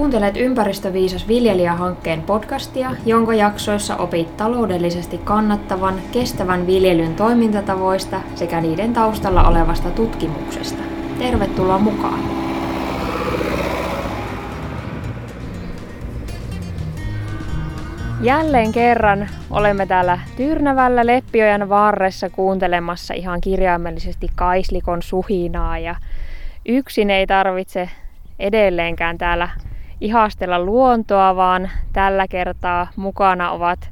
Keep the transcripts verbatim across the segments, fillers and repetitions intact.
Kuuntelet Ympäristöviisas Viljelijä-hankkeen podcastia, jonka jaksoissa opit taloudellisesti kannattavan, kestävän viljelyn toimintatavoista sekä niiden taustalla olevasta tutkimuksesta. Tervetuloa mukaan! Jälleen kerran olemme täällä Tyrnävällä Leppiojan varressa kuuntelemassa ihan kirjaimellisesti kaislikon suhinaa. Ja yksin ei tarvitse edelleenkään täällä ihastella luontoa, vaan tällä kertaa mukana ovat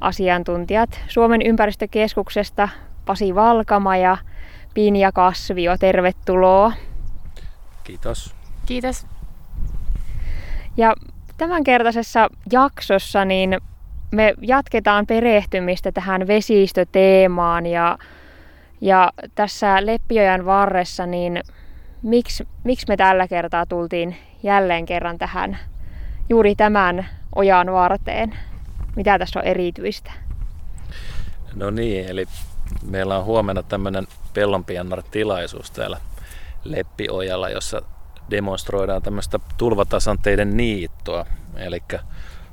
asiantuntijat Suomen ympäristökeskuksesta Pasi Valkama ja Pinja Kasvio. Tervetuloa. Kiitos. Kiitos. Ja tämänkertaisessa jaksossa niin me jatketaan perehtymistä tähän vesistöteemaan ja, ja tässä Leppiojan varressa niin Miksi, miksi me tällä kertaa tultiin jälleen kerran tähän juuri tämän ojan varteen? Mitä tässä on erityistä? No niin, eli meillä on huomenna tämmöinen pellonpiennartilaisuus täällä Leppiojalla, jossa demonstroidaan tämmöistä tulvatasanteiden niittoa. Eli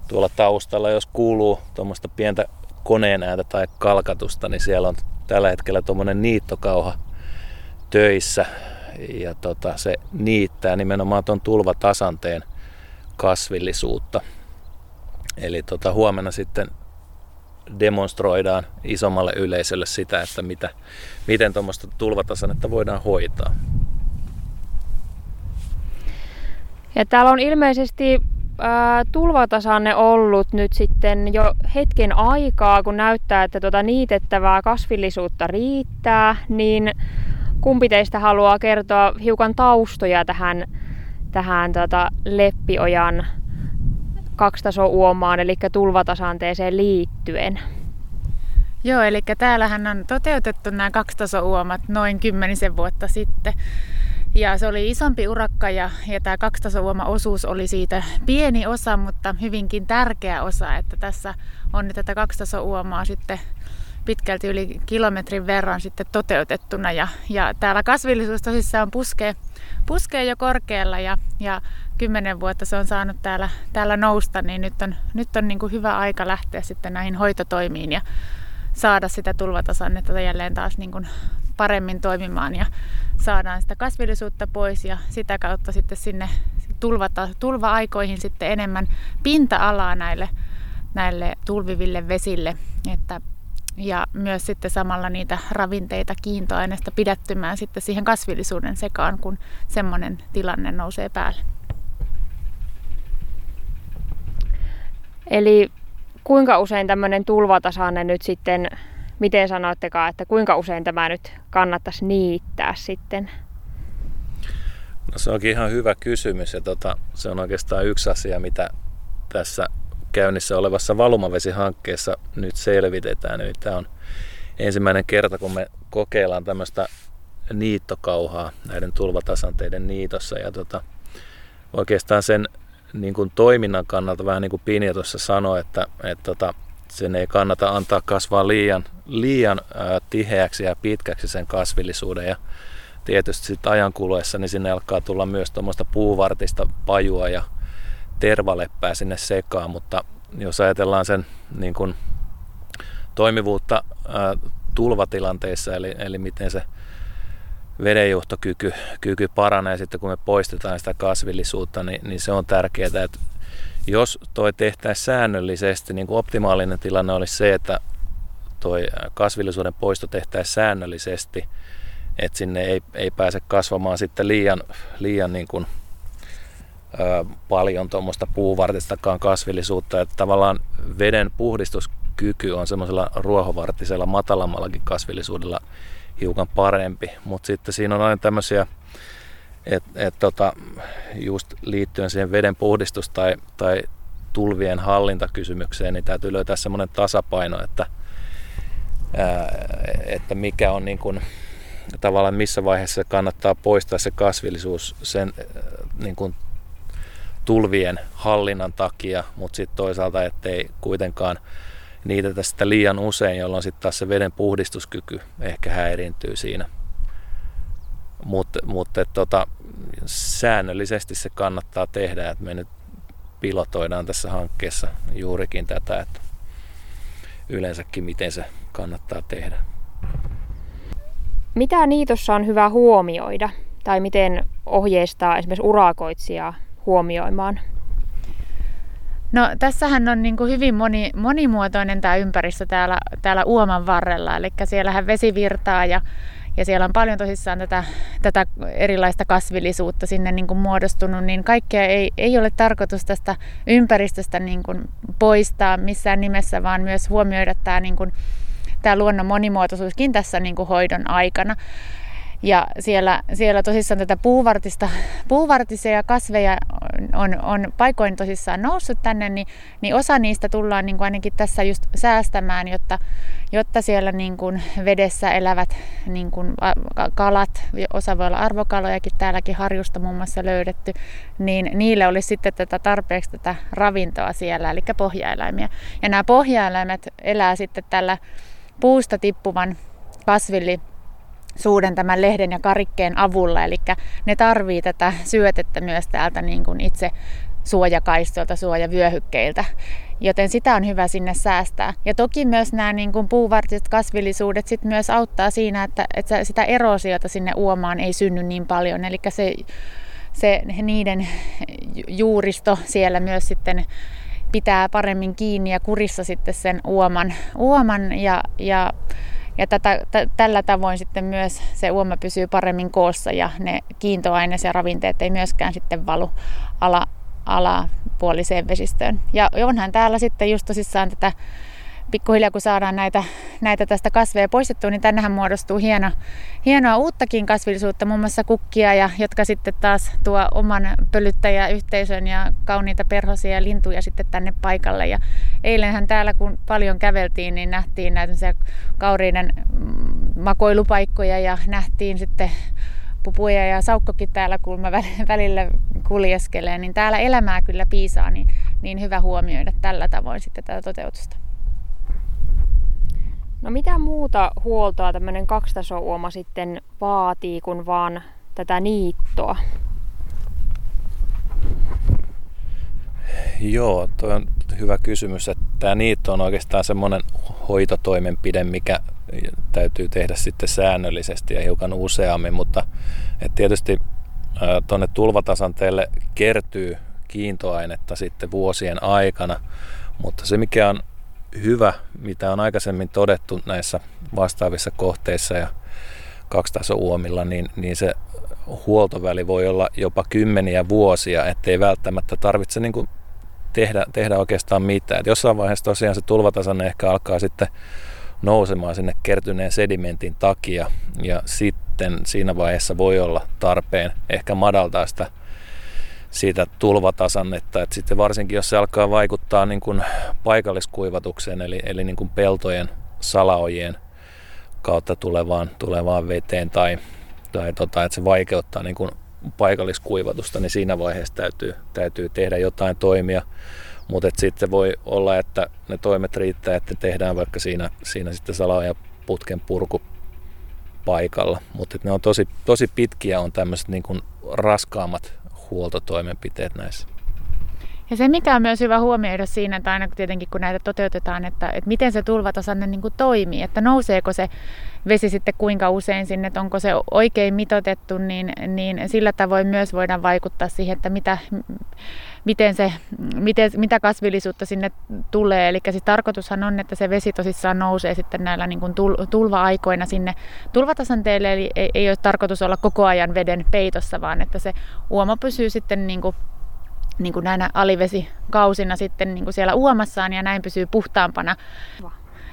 tuolla taustalla, jos kuuluu tuommoista pientä koneen ääntä tai kalkatusta, niin siellä on tällä hetkellä tuommoinen niittokauha töissä. Ja tota, se niittää nimenomaan tuon tulvatasanteen kasvillisuutta. Eli tota, huomenna sitten demonstroidaan isommalle yleisölle sitä, että mitä, miten tuommoista tulvatasannetta voidaan hoitaa. Ja täällä on ilmeisesti ää, tulvatasanne ollut nyt sitten jo hetken aikaa, kun näyttää, että tuota niitettävää kasvillisuutta riittää, niin kumpi teistä haluaa kertoa hiukan taustoja tähän, tähän tota Leppiojan kaksitasouomaan, eli tulvatasanteeseen liittyen? Joo, eli täällähän on toteutettu nämä kaksitasouomat noin kymmenisen vuotta sitten. Ja se oli isompi urakka ja, ja tämä kaksitasouomaosuus oli siitä pieni osa, mutta hyvinkin tärkeä osa, että tässä on nyt tätä kaksitasouomaa sitten pitkälti yli kilometrin verran sitten toteutettuna ja, ja täällä kasvillisuus tosissaan puskee, puskee jo korkealla ja, ja kymmenen vuotta se on saanut täällä, täällä nousta, niin nyt on, nyt on niin kuin hyvä aika lähteä sitten näihin hoitotoimiin ja saada sitä tulvatasannetta jälleen taas niin kuin paremmin toimimaan ja saadaan sitä kasvillisuutta pois ja sitä kautta sitten sinne tulvata, tulva-aikoihin sitten enemmän pinta-alaa näille, näille tulviville vesille, että ja myös sitten samalla niitä ravinteita kiintoaineista pidättymään sitten siihen kasvillisuuden sekaan, kun semmoinen tilanne nousee päälle. Eli kuinka usein tämmöinen tulvatasanne nyt sitten, miten sanottekaan, että kuinka usein tämä nyt kannattaisi niittää sitten? No se onkin ihan hyvä kysymys ja tota, se on oikeastaan yksi asia, mitä tässä käynnissä olevassa Valumavesi-hankkeessa nyt selvitetään. Eli tämä on ensimmäinen kerta, kun me kokeillaan tämmöistä niittokauhaa näiden tulvatasanteiden niitossa. Ja tota, oikeastaan sen niin kuin toiminnan kannalta, vähän niin kuin Pinja tuossa sanoi, että et tota, sen ei kannata antaa kasvaa liian, liian ää, tiheäksi ja pitkäksi sen kasvillisuuden. Ja tietysti sitten ajan kuluessa niin sinne alkaa tulla myös tuommoista puuvartista pajua ja tervaleppää sinne sekaan, mutta jos ajatellaan sen niin kuin toimivuutta ää, tulvatilanteissa, eli, eli miten se vedenjuhtokyky kyky paranee sitten, kun me poistetaan sitä kasvillisuutta, niin, niin se on tärkeää, että jos toi tehtäisiin säännöllisesti, niin kuin optimaalinen tilanne olisi se, että toi kasvillisuuden poisto tehtäisiin säännöllisesti, että sinne ei, ei pääse kasvamaan sitten liian, liian niin kuin paljon tuommoista puuvartistakaan kasvillisuutta, että tavallaan veden puhdistuskyky on semmoisella ruohovartisella matalammallakin kasvillisuudella hiukan parempi, mutta sitten siinä on aina tämmöisiä, että et tota, just liittyen siihen veden puhdistus- tai, tai tulvien hallintakysymykseen, niin täytyy löytää semmoinen tasapaino, että, ää, että mikä on niin kuin tavallaan missä vaiheessa kannattaa poistaa se kasvillisuus sen niin kuin tulvien hallinnan takia, mutta sitten toisaalta ettei kuitenkaan niitetä sitä liian usein, jolloin sitten taas se veden puhdistuskyky ehkä häiriintyy siinä. Mutta mut, tota, säännöllisesti se kannattaa tehdä. Että me nyt pilotoidaan tässä hankkeessa juurikin tätä, että yleensäkin miten se kannattaa tehdä. Mitä niitossa on hyvä huomioida tai miten ohjeistaa esimerkiksi urakoitsijaa huomioimaan? No tässähän on niin kuin hyvin moni, monimuotoinen tämä ympäristö täällä, täällä uoman varrella, eli siellähän vesi virtaa ja, ja siellä on paljon tosissaan tätä, tätä erilaista kasvillisuutta sinne niin kuin muodostunut, niin kaikkea ei, ei ole tarkoitus tästä ympäristöstä niin kuin poistaa missään nimessä, vaan myös huomioida tämä, niin kuin, tämä luonnon monimuotoisuuskin tässä niin kuin hoidon aikana. Ja siellä, siellä tosissaan tätä puuvartista, puuvartisia kasveja on, on paikoin tosissaan noussut tänne, niin, niin osa niistä tullaan niin kuin ainakin tässä just säästämään, jotta, jotta siellä niin kuin vedessä elävät niin kuin kalat, osa voi olla arvokalojakin, täälläkin harjusta muun muassa löydetty, niin niille olisi sitten tätä tarpeeksi tätä ravintoa siellä, eli pohjaeläimiä. Ja nämä pohjaeläimet elää sitten tällä puusta tippuvan kasvilli, suuden tämän lehden ja karikkeen avulla, eli ne tarvii tätä syötettä myös täältä niin kuin itse suojakaistoilta, suojavyöhykkeiltä, joten sitä on hyvä sinne säästää. Ja toki myös nämä niin kuin puuvartiset kasvillisuudet sit myös auttaa siinä, että, että sitä eroosiota sinne uomaan ei synny niin paljon, eli se, se niiden juuristo siellä myös sitten pitää paremmin kiinni ja kurissa sitten sen uoman, uoman ja, ja Ja tätä, t- tällä tavoin sitten myös se uoma pysyy paremmin koossa ja ne kiintoaines ja ravinteet ei myöskään sitten valu ala, alapuoliseen vesistöön. Ja onhan täällä sitten just tosissaan tätä, pikkuhiljaa kun saadaan näitä, näitä tästä kasveja poistettua, niin tännehän muodostuu hieno, hienoa uuttakin kasvillisuutta, muun muassa kukkia, ja, jotka sitten taas tuo oman pölyttäjäyhteisön ja kauniita perhosia ja lintuja sitten tänne paikalle. Ja eilenhän täällä kun paljon käveltiin, niin nähtiin näitä kauriiden makoilupaikkoja ja nähtiin sitten pupuja ja saukkokin täällä, kun mä välillä kuljeskelen, niin täällä elämää kyllä piisaa, niin, niin hyvä huomioida tällä tavoin sitten tätä toteutusta. No mitä muuta huoltoa tämmöinen kaksitasouoma sitten vaatii kuin vaan tätä niittoa? Joo, toi on hyvä kysymys, että tämä niitto on oikeastaan semmoinen hoitotoimenpide, mikä täytyy tehdä sitten säännöllisesti ja hiukan useammin, mutta et tietysti tuonne tulvatasanteelle kertyy kiintoainetta sitten vuosien aikana, mutta se mikä on hyvä, mitä on aikaisemmin todettu näissä vastaavissa kohteissa ja kaksitasouomilla, niin, niin se huoltoväli voi olla jopa kymmeniä vuosia, ettei välttämättä tarvitse niin kuin tehdä, tehdä oikeastaan mitään. Et jossain vaiheessa tosiaan se tulvatasanne ehkä alkaa sitten nousemaan sinne kertyneen sedimentin takia ja sitten siinä vaiheessa voi olla tarpeen ehkä madaltaa sitä siitä tulvatasannetta, että sitten varsinkin jos se alkaa vaikuttaa niin kuin paikalliskuivatukseen eli, eli niin kuin peltojen, salaojien kautta tulevaan, tulevaan veteen tai, tai tota, että se vaikeuttaa niin kuin paikalliskuivatusta, niin siinä vaiheessa täytyy, täytyy tehdä jotain toimia, mutta sitten voi olla, että ne toimet riittää, että tehdään vaikka siinä, siinä sitten salaojaputken purku paikalla, mutta ne on tosi, tosi pitkiä on tämmöiset niin kuin raskaammat huoltotoimenpiteet näissä. Ja se mikä on myös hyvä huomioida siinä, että aina tietenkin kun näitä toteutetaan, että, että miten se tulvatasanne niin kuin toimii, että nouseeko se vesi sitten kuinka usein sinne, että onko se oikein mitoitettu, niin, niin sillä tavoin myös voidaan vaikuttaa siihen, että mitä, miten se, miten, mitä kasvillisuutta sinne tulee. Eli siis tarkoitushan on, että se vesi tosissaan nousee sitten näillä niin kuin tulva-aikoina sinne tulvatasanteelle, eli ei, ei ole tarkoitus olla koko ajan veden peitossa, vaan että se uoma pysyy sitten niin kuin niin kuin näinä alivesikausina sitten niin kuin siellä uomassaan ja näin pysyy puhtaampana. Va.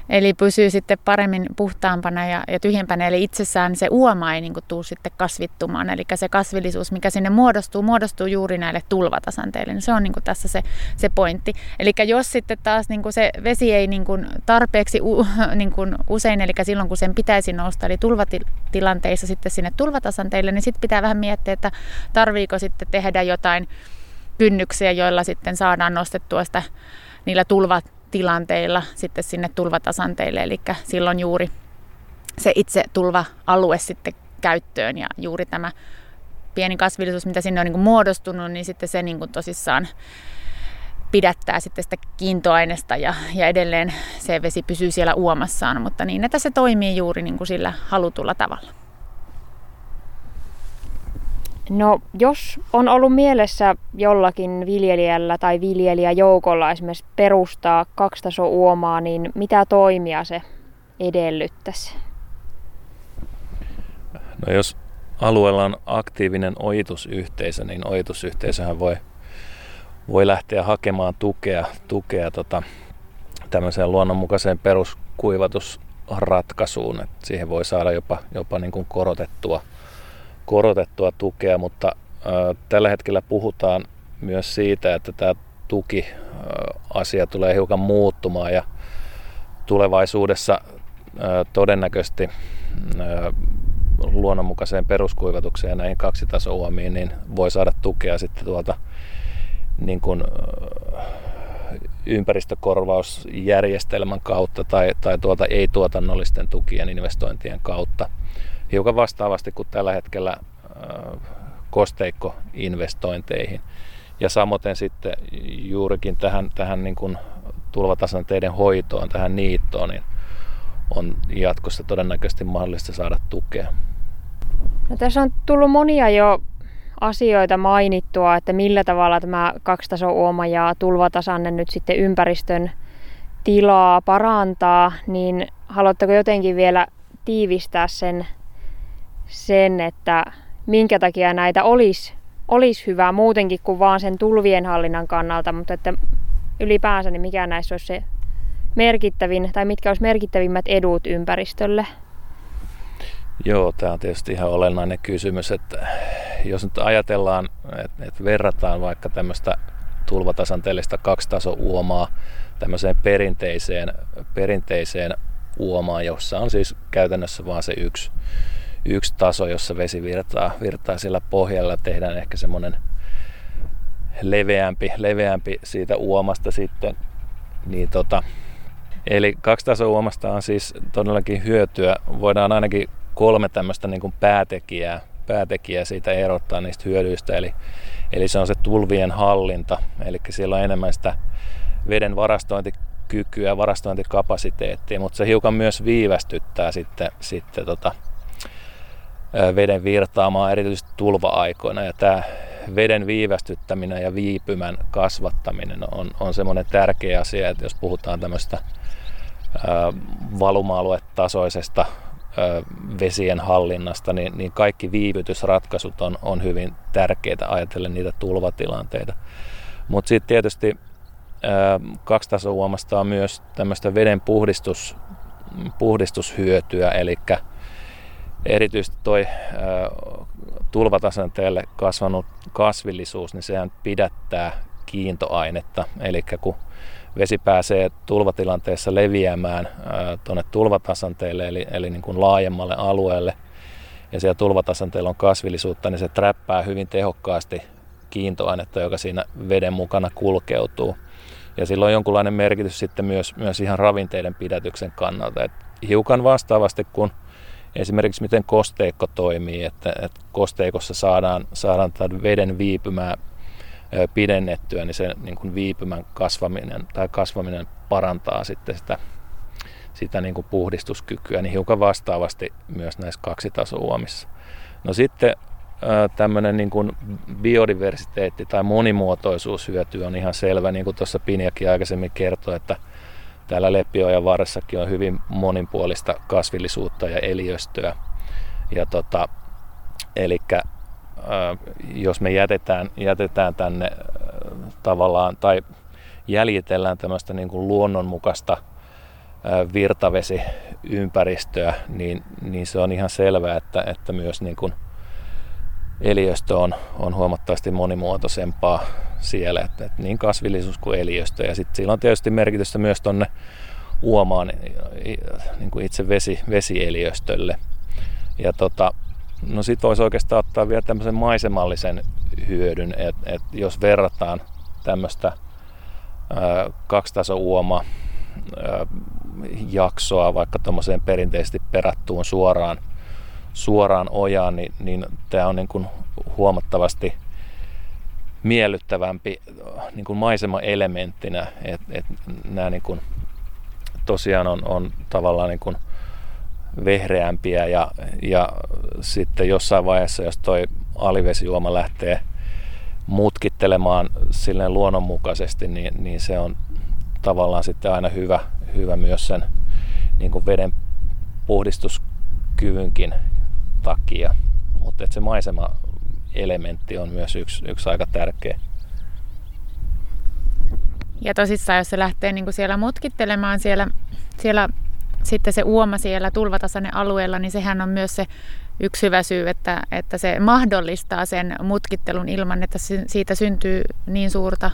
Eli pysyy sitten paremmin puhtaampana ja, ja tyhjempänä, eli itsessään se uoma ei niin kuin tule sitten kasvittumaan. Eli se kasvillisuus, mikä sinne muodostuu, muodostuu juuri näille tulvatasanteille. Niin se on niin kuin tässä se, se pointti. Eli jos sitten taas niin kuin se vesi ei niin kuin tarpeeksi u, niin kuin usein, eli silloin kun sen pitäisi nousta, eli tulvatilanteissa sitten sinne tulvatasanteille, niin sitten pitää vähän miettiä, että tarviiko sitten tehdä jotain kynnyksiä, joilla sitten saadaan nostettua sitä niillä tulvatilanteilla sitten sinne tulvatasanteille, eli silloin juuri se itse tulva-alue sitten käyttöön ja juuri tämä pieni kasvillisuus, mitä sinne on niin kuin muodostunut, niin sitten se niin kuin tosissaan pidättää sitten sitä kiintoainesta ja, ja edelleen se vesi pysyy siellä uomassaan, mutta niin, että se toimii juuri niin kuin sillä halutulla tavalla. No, jos on ollut mielessä jollakin viljelijällä tai viljelijäjoukolla esimerkiksi perustaa kaksitaso-uomaa, niin mitä toimia se edellyttäisi? No, jos alueella on aktiivinen ojitusyhteisö, niin ojitusyhteisöhän voi, voi lähteä hakemaan tukea, tukea tota, tämmöiseen luonnonmukaiseen peruskuivatusratkaisuun. Et siihen voi saada jopa, jopa niin kuin korotettua. korotettua tukea, mutta äh, tällä hetkellä puhutaan myös siitä, että tämä tukiasia äh, tulee hiukan muuttumaan ja tulevaisuudessa äh, todennäköisesti äh, luonnonmukaiseen peruskuivatukseen ja näihin kaksitaso-uomiin niin voi saada tukea sitten tuolta niin kuin, äh, ympäristökorvausjärjestelmän kautta tai, tai tuolta ei-tuotannollisten tukien investointien kautta. Hiukan vastaavasti kuin tällä hetkellä kosteikkoinvestointeihin. Ja samoin sitten juurikin tähän, tähän niin kuin tulvatasanteiden hoitoon, tähän niittoon, niin on jatkossa todennäköisesti mahdollista saada tukea. No, tässä on tullut monia jo asioita mainittua, että millä tavalla tämä kaksitaso-uoma ja tulvatasanne nyt sitten ympäristön tilaa parantaa, niin haluatteko jotenkin vielä tiivistää sen sen, että minkä takia näitä olisi, olisi hyvä muutenkin kuin vaan sen tulvien hallinnan kannalta, mutta että ylipäänsä niin mikä näissä olisi se merkittävin, tai mitkä olisi merkittävimmät edut ympäristölle? Joo, tämä on tietysti ihan olennainen kysymys, että jos nyt ajatellaan, että verrataan vaikka tämmöistä tulvatasanteellista kaksitaso-uomaa tämmöiseen perinteiseen, perinteiseen uomaan, jossa on siis käytännössä vaan se yksi Yksi taso, jossa vesi virtaa, virtaa siellä pohjalla, tehdään ehkä semmoinen leveämpi, leveämpi siitä uomasta sitten. Niin tota, eli kaksi taso-uomasta on siis todellakin hyötyä. Voidaan ainakin kolme tämmöistä niin kuin päätekijää, päätekijää siitä erottaa niistä hyödyistä. Eli, eli se on se tulvien hallinta, eli siellä on enemmän sitä veden varastointikykyä, varastointikapasiteettia, mutta se hiukan myös viivästyttää sitten, sitten tota, veden virtaamaan erityisesti tulva-aikoina, ja tämä veden viivästyttäminen ja viipymän kasvattaminen on, on semmoinen tärkeä asia, että jos puhutaan tämmöistä ää, valuma-aluetasoisesta ää, vesien hallinnasta, niin, niin kaikki viivytysratkaisut on, on hyvin tärkeitä ajatellen niitä tulvatilanteita. Mutta sitten tietysti ää, kaksitaso-uomasta on myös tämmöistä veden puhdistus, puhdistushyötyä, eli erityisesti tuo tulvatasanteelle kasvanut kasvillisuus, niin sehän pidättää kiintoainetta. Eli kun vesi pääsee tulvatilanteessa leviämään tuonne tulvatasanteelle, eli, eli niin kuin laajemmalle alueelle, ja siellä tulvatasanteella on kasvillisuutta, niin se träppää hyvin tehokkaasti kiintoainetta, joka siinä veden mukana kulkeutuu. Ja sillä on jonkunlainen merkitys sitten myös, myös ihan ravinteiden pidätyksen kannalta. Et hiukan vastaavasti kun esimerkiksi miten kosteikko toimii, että, että kosteikossa saadaan, saadaan tämän veden viipymää pidennettyä, niin se niin kuin viipymän kasvaminen tai kasvaminen parantaa sitten sitä, sitä niin kuin puhdistuskykyä, niin hiukan vastaavasti myös näissä kaksitaso-uomissa. No sitten tämmöinen niin kuin biodiversiteetti tai monimuotoisuushyöty on ihan selvä, niin kuin tuossa Pinjakin aikaisemmin kertoi, että täällä Leppiojan varressakin on hyvin monipuolista kasvillisuutta ja eliöstöä. Ja tota, elikkä, jos me jätetään, jätetään tänne tavallaan tai jäljitellään tämmöistä niin kuin luonnonmukaista virtavesiympäristöä, niin, niin se on ihan selvää, että, että myös niin kuin eliöstö on, on huomattavasti monimuotoisempaa siellä, että, että niin kasvillisuus kuin eliöstö. Ja sitten sillä on tietysti merkitystä myös tuonne uomaan niin kuin itse vesi, vesieliöstölle. Ja tota, no sitten voisi oikeastaan ottaa vielä tämmöisen maisemallisen hyödyn, että, että jos verrataan tämmöistä kaksitaso-uoma jaksoa vaikka tuommoiseen perinteisesti perattuun suoraan suoraan ojaan, niin, niin tämä on niin kuin huomattavasti miellyttävämpi niin kuin maisemaelementtinä. Et, et nämä niin kuin tosiaan on, on tavallaan niin kuin vehreämpiä ja, ja sitten jossain vaiheessa, jos toi alivesijuoma lähtee mutkittelemaan silleen luonnonmukaisesti, niin, niin se on tavallaan sitten aina hyvä, hyvä myös sen niin kuin veden puhdistuskyvynkin takia. Mutta se maisema-elementti on myös yksi, yksi aika tärkeä. Ja tosissaan, jos se lähtee niin kuin siellä mutkittelemaan siellä, siellä sitten se uoma siellä tulvatasainen alueella, niin sehän on myös se yksi hyvä syy, että, että se mahdollistaa sen mutkittelun ilman, että siitä syntyy niin suurta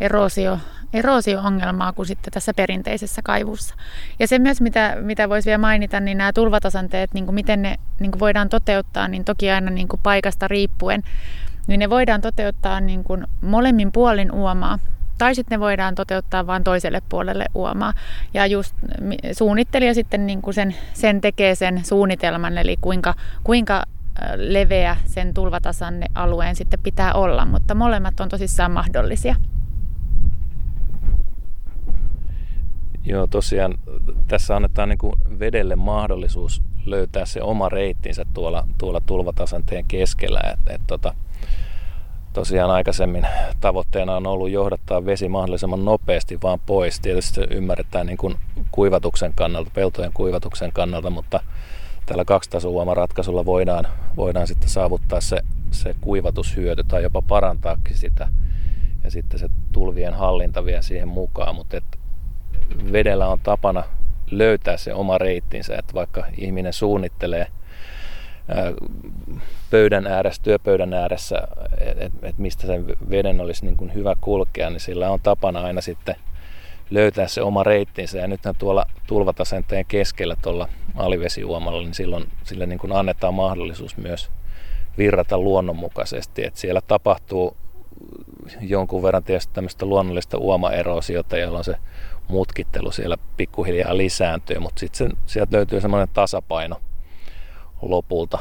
eroosio, eroosio-ongelmaa kuin sitten tässä perinteisessä kaivussa. Ja se myös, mitä, mitä voisi vielä mainita, niin nämä tulvatasanteet, niin kuin miten ne niin kuin voidaan toteuttaa, niin toki aina niin kuin paikasta riippuen, niin ne voidaan toteuttaa niin kuin molemmin puolin uomaa. Tai sitten ne voidaan toteuttaa vain toiselle puolelle uomaa. Ja just suunnittelija sitten niin kuin sen, sen tekee sen suunnitelman, eli kuinka, kuinka leveä sen tulvatasanne alueen sitten pitää olla, mutta molemmat on tosissaan mahdollisia. Joo, tosiaan tässä annetaan niin kuin vedelle mahdollisuus löytää se oma reittinsä tuolla, tuolla tulvatasanteen keskellä. Et, et, tota, Tosiaan aikaisemmin tavoitteena on ollut johdattaa vesi mahdollisimman nopeasti vaan pois. Tietysti se ymmärretään niin kuin kuivatuksen kannalta, peltojen kuivatuksen kannalta, mutta tällä kaksitaso-uomaratkaisulla voidaan, voidaan sitten saavuttaa se, se kuivatushyöty tai jopa parantaakin sitä. Ja sitten se tulvien hallinta vie siihen mukaan. Mutta et vedellä on tapana löytää se oma reittinsä, että vaikka ihminen suunnittelee pöydän ääressä, työpöydän ääressä, että et mistä sen veden olisi niin kuin hyvä kulkea, niin sillä on tapana aina sitten löytää se oma reittinsä. Ja nythän tuolla tulvatasanteen keskellä tuolla alivesijuomalla, niin silloin sille niin kuin annetaan mahdollisuus myös virrata luonnonmukaisesti. Et siellä tapahtuu jonkun verran tietysti tämmöistä luonnollista uomaerosiota, jolloin se mutkittelu siellä pikkuhiljaa lisääntyy, mutta sitten sieltä löytyy semmoinen tasapaino lopulta,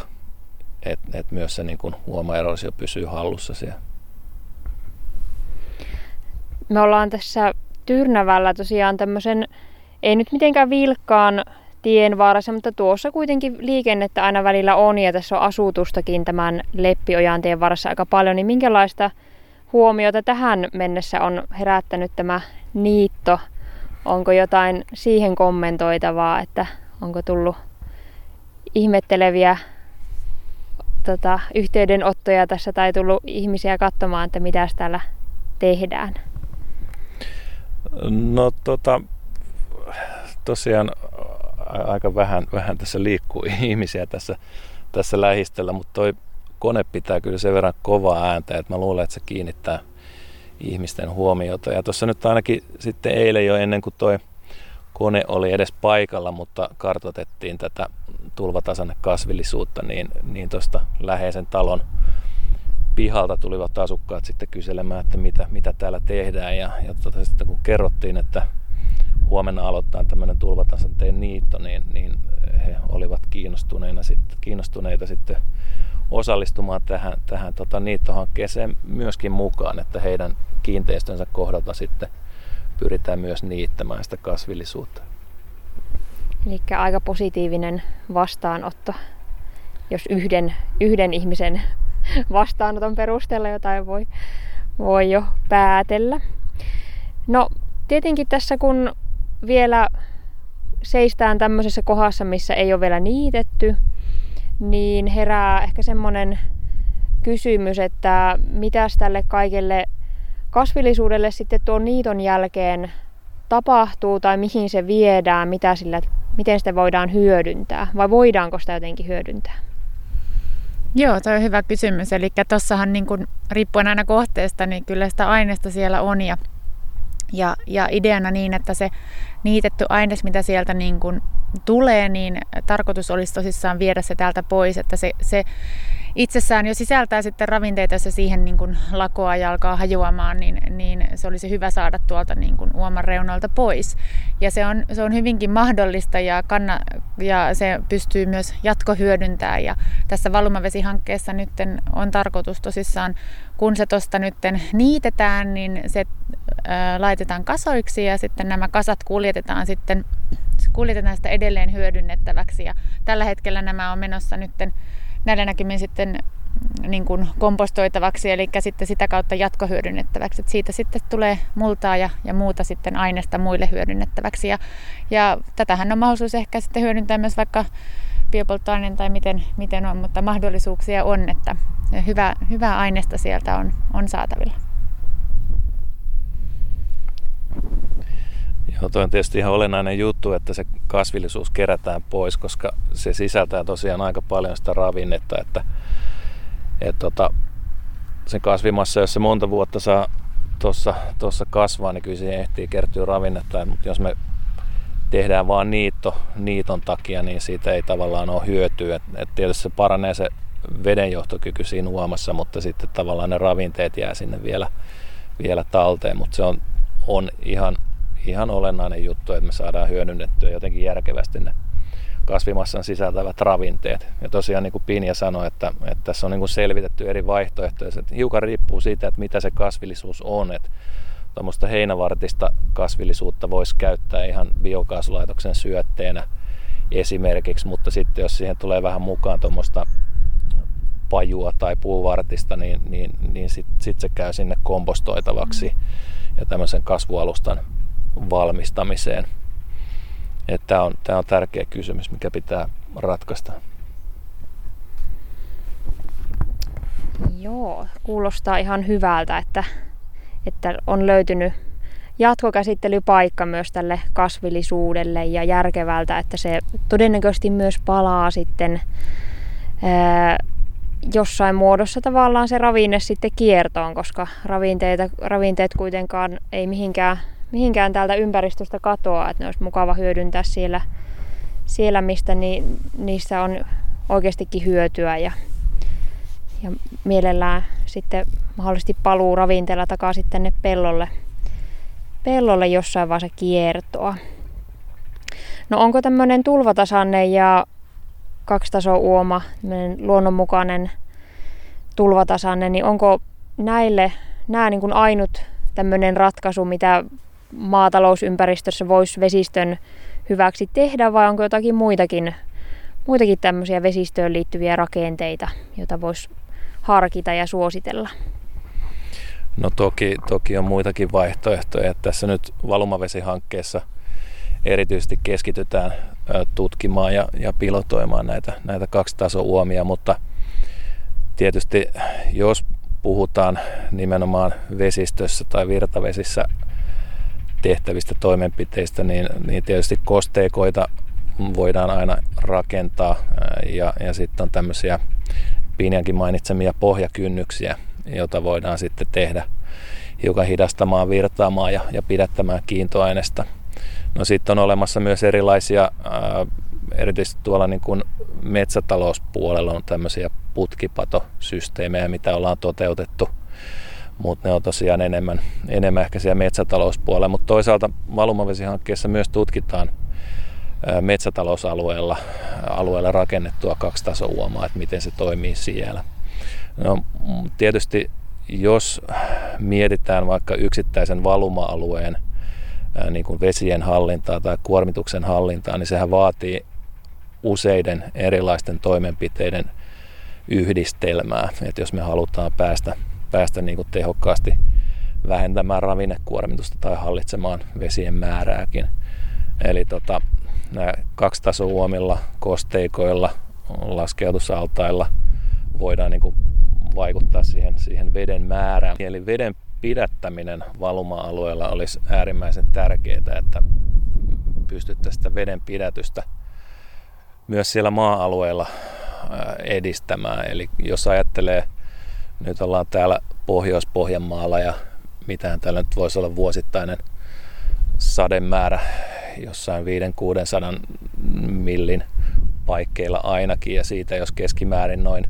että et myös se niin kun uomaerosio pysyy hallussa siellä. Me ollaan tässä Tyrnävällä tosiaan tämmöisen, ei nyt mitenkään vilkkaan tien varressa, mutta tuossa kuitenkin liikennettä aina välillä on ja tässä on asutustakin tämän Leppiojan tien varressa aika paljon, niin minkälaista huomiota tähän mennessä on herättänyt tämä niitto? Onko jotain siihen kommentoitavaa, että onko tullut ihmetteleviä tota, yhteydenottoja tässä tai tullut ihmisiä katsomaan, että mitäs täällä tehdään? No tota, tosiaan aika vähän, vähän tässä liikkuu ihmisiä tässä, tässä lähistöllä, mutta toi kone pitää kyllä sen verran kovaa ääntä, että mä luulen, että se kiinnittää ihmisten huomiota. Ja tuossa nyt ainakin sitten eilen jo ennen kuin toi kone oli edes paikalla, mutta kartoitettiin tätä tulvatasannekasvillisuutta, niin, niin tuosta läheisen talon pihalta tulivat asukkaat sitten kyselemään, että mitä, mitä täällä tehdään. Ja, ja tuota, sitten kun kerrottiin, että huomenna aloittaa tämmöinen tulvatasanteen niitto, niin, niin he olivat kiinnostuneita sitten, kiinnostuneita sitten osallistumaan tähän, tähän tota, niittohankkeeseen myöskin mukaan, että heidän kiinteistönsä kohdalta sitten pyritään myös niittämään sitä kasvillisuutta. Eli aika positiivinen vastaanotto, jos yhden, yhden ihmisen vastaanoton perusteella jotain voi, voi jo päätellä. No tietenkin tässä kun vielä seistään tämmöisessä kohdassa, missä ei ole vielä niitetty, niin herää ehkä semmoinen kysymys, että mitäs tälle kaikelle kasvillisuudelle sitten tuon niiton jälkeen tapahtuu tai mihin se viedään, mitä sillä, miten sitä voidaan hyödyntää vai voidaanko sitä jotenkin hyödyntää? Joo, toi on hyvä kysymys. Eli tossahan niin kun, riippuen aina kohteesta, niin kyllä sitä aineesta siellä on ja, ja, ja ideana niin, että se niitetty aines, mitä sieltä niin kun tulee, niin tarkoitus olisi tosissaan viedä se täältä pois, että se, se itsessään jo sisältää sitten ravinteita, jos se siihen niin kuin lakoa ja alkaa hajoamaan, niin, niin se olisi hyvä saada tuolta niin kuin uoman reunoilta pois. Ja se on, se on hyvinkin mahdollista ja, kanna, ja se pystyy myös jatkohyödyntämään. Ja tässä Valumavesi-hankkeessa nyt on tarkoitus tosissaan, kun se tuosta nyt niitetään, niin se ää, laitetaan kasoiksi ja sitten nämä kasat kuljetetaan sitten kuljetetaan sitä edelleen hyödynnettäväksi. Ja tällä hetkellä nämä on menossa nyt näillä näkymin sitten niin kuin kompostoitavaksi, eli sitten sitä kautta jatkohyödynnettäväksi. Et siitä sitten tulee multaa ja, ja muuta sitten aineesta muille hyödynnettäväksi. Ja, ja tätähän on mahdollisuus ehkä sitten hyödyntää myös vaikka biopolttoaineen tai miten, miten on, mutta mahdollisuuksia on, että hyvä, hyvää aineesta sieltä on, on saatavilla. Joo, toi on tietysti ihan olennainen juttu, että se kasvillisuus kerätään pois, koska se sisältää tosiaan aika paljon sitä ravinnetta, että et tota, sen kasvimassa, jos se monta vuotta saa tuossa kasvaa, niin kyllä siihen ehtii kertyä ravinnetta, mutta jos me tehdään vaan niitto niiton takia, niin siitä ei tavallaan ole hyötyä. Et, et tietysti se paranee se vedenjohtokyky siinä uomassa, mutta sitten tavallaan ne ravinteet jää sinne vielä, vielä talteen, mutta se on, on ihan... Ihan olennainen juttu, että me saadaan hyödynnettyä jotenkin järkevästi ne kasvimassan sisältävät ravinteet. Ja tosiaan niin kuin Pinja sanoi, että, että tässä on niin kuin selvitetty eri vaihtoehtoja. Että hiukan riippuu siitä, että mitä se kasvillisuus on. Että tuommoista heinävartista kasvillisuutta voisi käyttää ihan biokaasulaitoksen syötteenä esimerkiksi. Mutta sitten jos siihen tulee vähän mukaan tuommoista pajua tai puuvartista, niin, niin, niin sitten sit se käy sinne kompostoitavaksi ja tämmöisen kasvualustan valmistamiseen. Tämä on, on tärkeä kysymys, mikä pitää ratkaista. Joo, kuulostaa ihan hyvältä, että, että on löytynyt jatkokäsittelypaikka myös tälle kasvillisuudelle ja järkevältä, että se todennäköisesti myös palaa sitten ää, jossain muodossa tavallaan se ravinne sitten kiertoon, koska ravinteita, ravinteet kuitenkaan ei mihinkään mihinkään täältä ympäristöstä katoaa, että ne olisi mukava hyödyntää siellä, siellä mistä ni, niissä on oikeastikin hyötyä ja, ja mielellään sitten mahdollisesti paluu ravinteella takaisin tänne pellolle, pellolle jossain vaiheessa kiertoa. No onko tämmöinen tulvatasainen ja kaksitaso-uoma, luonnonmukainen tulvatasainen, niin onko näille nämä niin kuin ainut tämmöinen ratkaisu, mitä maatalousympäristössä voisi vesistön hyväksi tehdä, vai onko jotakin muitakin, muitakin tämmöisiä vesistöön liittyviä rakenteita, joita voisi harkita ja suositella? No toki, toki on muitakin vaihtoehtoja. Tässä nyt Valumavesi-hankkeessa erityisesti keskitytään tutkimaan ja, ja pilotoimaan näitä, näitä kaksitaso-uomia, mutta tietysti jos puhutaan nimenomaan vesistössä tai virtavesissä tehtävistä toimenpiteistä, niin, niin tietysti kosteikoita voidaan aina rakentaa ja, ja sitten on tämmöisiä Pinjankin mainitsemia pohjakynnyksiä, joita voidaan sitten tehdä hiukan hidastamaan virtaamaan ja, ja pidättämään kiintoainesta. No sitten on olemassa myös erilaisia, ää, erityisesti tuolla niin kuin metsätalouspuolella on tämmöisiä putkipatosysteemejä, mitä ollaan toteutettu. Mutta ne on tosiaan enemmän, enemmän ehkä siellä metsätalouspuolella. Mutta toisaalta Valumavesi-hankkeessa myös tutkitaan metsätalousalueella alueella rakennettua kaksitaso-uomaa, että miten se toimii siellä. No, tietysti jos mietitään vaikka yksittäisen valuma-alueen niin kuin vesien hallintaa tai kuormituksen hallintaa, niin sehän vaatii useiden erilaisten toimenpiteiden yhdistelmää, että jos me halutaan päästä päästä niin kuin tehokkaasti vähentämään ravinnekuormitusta tai hallitsemaan vesien määrääkin. Eli tota, nämä kaksitaso-uomilla, kosteikoilla, laskeutusaltailla voidaan niin kuin vaikuttaa siihen, siihen veden määrään. Eli veden pidättäminen valuma-alueella olisi äärimmäisen tärkeää, että pystyttäisiin sitä veden pidätystä myös siellä maa-alueella edistämään. Eli jos ajattelee, nyt ollaan täällä Pohjois-Pohjanmaalla ja mitähän täällä nyt voisi olla vuosittainen sademäärä jossain viidestä kuuteensataan millin paikkeilla ainakin, ja siitä jos keskimäärin noin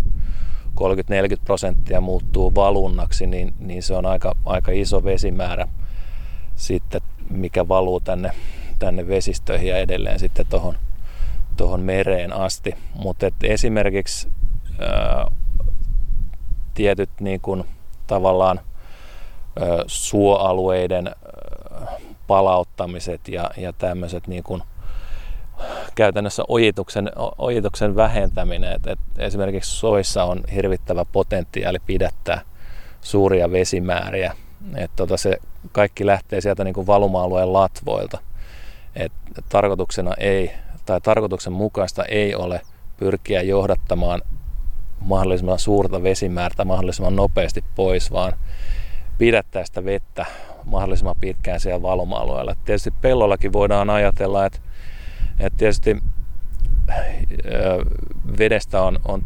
kolmekymmentä neljäkymmentä prosenttia muuttuu valunnaksi, niin, niin se on aika, aika iso vesimäärä sitten, mikä valuu tänne, tänne vesistöihin ja edelleen sitten tuohon tuohon mereen asti. Mutta esimerkiksi ää, tietyt niin kun, tavallaan ää, suoalueiden ää, palauttamiset ja, ja tämmöiset niin kun, käytännössä ojituksen, ojituksen vähentäminen. Et, et esimerkiksi soissa on hirvittävä potentiaali pidättää suuria vesimääriä. Et, tota, se kaikki lähtee sieltä niin kun valuma-alueen latvoilta. Et, tarkoituksena ei tai tarkoituksen mukaista ei ole pyrkiä johdattamaan mahdollisimman suurta vesimäärää mahdollisimman nopeasti pois, vaan pidättää sitä vettä mahdollisimman pitkään siellä valuma-alueella. Tietysti pellollakin voidaan ajatella, että, että tietysti vedestä on, on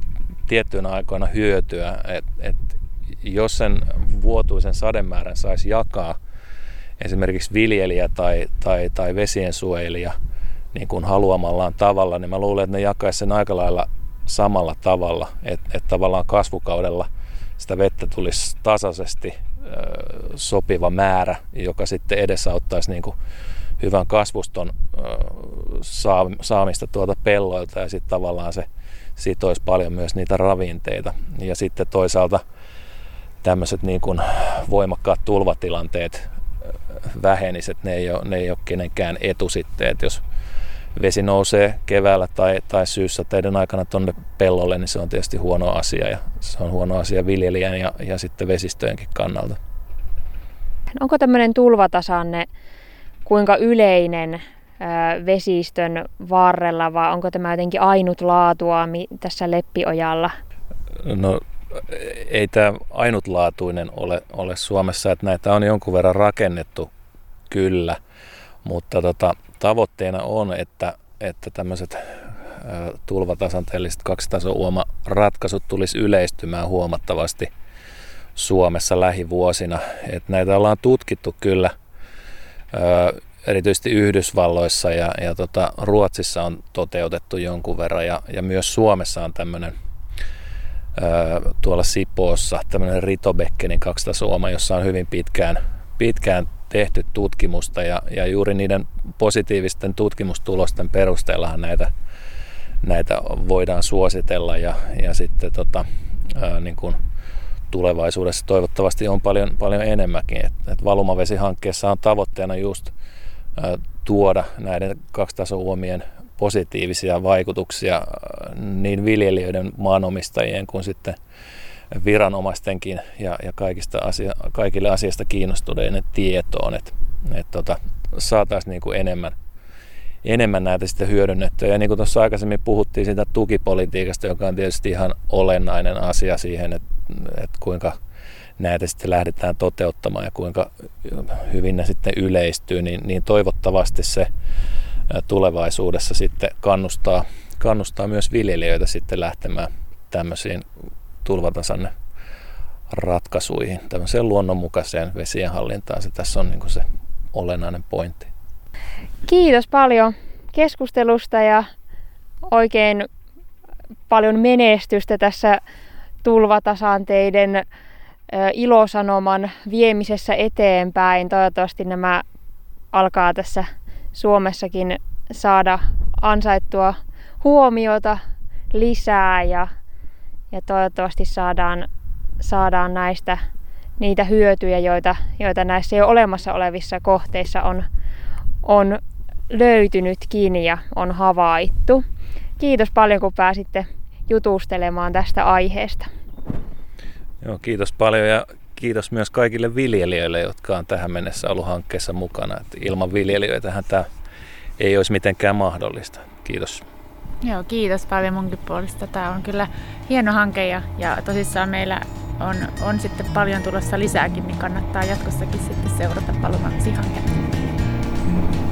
tiettyinä aikoina hyötyä, että, että jos sen vuotuisen sademäärän saisi jakaa esimerkiksi viljelijä tai, tai, tai vesiensuojelija niin kuin haluamallaan tavalla, niin mä luulen, että ne jakaisi sen aika lailla samalla tavalla, että et tavallaan kasvukaudella sitä vettä tulisi tasaisesti ö, sopiva määrä, joka sitten edesauttaisi niin kuin hyvän kasvuston ö, saa, saamista tuolta pelloilta, ja sitten tavallaan se sitoisi paljon myös niitä ravinteita. Ja sitten toisaalta tämmöiset niin kuin voimakkaat tulvatilanteet vähenisi, että ne ei ole, ne ei ole kenenkään etu sitten, että jos vesi nousee keväällä tai, tai syyssä teidän aikana tuonne pellolle, niin se on tietysti huono asia, ja se on huono asia viljelijän ja, ja sitten vesistöjenkin kannalta. Onko tämmöinen tulvatasanne kuinka yleinen ö, vesistön varrella, vai onko tämä jotenkin ainutlaatua tässä Leppiojalla? No ei tämä ainutlaatuinen ole, ole Suomessa, että näitä on jonkun verran rakennettu kyllä, mutta tota, tavoitteena on, että, että tämmöiset tulvatasanteelliset kaksitaso-uomaratkaisut tulisi yleistymään huomattavasti Suomessa lähivuosina. Et näitä ollaan tutkittu kyllä erityisesti Yhdysvalloissa ja, ja tota, Ruotsissa on toteutettu jonkun verran ja, ja myös Suomessa on tämmöinen tuolla Sipoossa tämmöinen Ritobekkenin kaksitaso-uoma, jossa on hyvin pitkään, pitkään tehty tutkimusta ja, ja juuri niiden positiivisten tutkimustulosten perusteellahan näitä, näitä voidaan suositella ja, ja sitten tota, ää, niin kuin tulevaisuudessa toivottavasti on paljon, paljon enemmänkin. Et, et Valumavesi-hankkeessa on tavoitteena just ää, tuoda näiden kaksitaso-uomien positiivisia vaikutuksia niin viljelijöiden, maanomistajien kuin sitten viranomaistenkin ja, ja kaikista asia, kaikille asiasta kiinnostuneiden tietoon, että et tota, saataisiin niinku enemmän, enemmän näitä sitten hyödynnettyä. Ja niin kuin tuossa aikaisemmin puhuttiin siitä tukipolitiikasta, joka on tietysti ihan olennainen asia siihen, että et kuinka näitä sitten lähdetään toteuttamaan ja kuinka hyvin ne sitten yleistyy, niin, niin toivottavasti se tulevaisuudessa sitten kannustaa, kannustaa myös viljelijöitä sitten lähtemään tämmöisiin tulvatasanne ratkaisuihin, tämmöiseen luonnonmukaiseen vesienhallintaan. Se tässä on niin kuin se olennainen pointti. Kiitos paljon keskustelusta ja oikein paljon menestystä tässä tulvatasanteiden ilosanoman viemisessä eteenpäin. Toivottavasti nämä alkaa tässä Suomessakin saada ansaittua huomiota lisää ja Ja toivottavasti saadaan, saadaan näistä niitä hyötyjä, joita, joita näissä jo olemassa olevissa kohteissa on, on löytynytkin ja on havaittu. Kiitos paljon, kun pääsitte jutustelemaan tästä aiheesta. Joo, kiitos paljon ja kiitos myös kaikille viljelijöille, jotka on tähän mennessä ollut hankkeessa mukana. Et ilman viljelijöitähän tämä ei olisi mitenkään mahdollista. Kiitos. Joo, kiitos paljon munkin puolesta. Tämä on kyllä hieno hanke ja, ja tosissaan meillä on, on sitten paljon tulossa lisääkin, niin kannattaa jatkossakin sitten seurata Valumavesi-hanketta.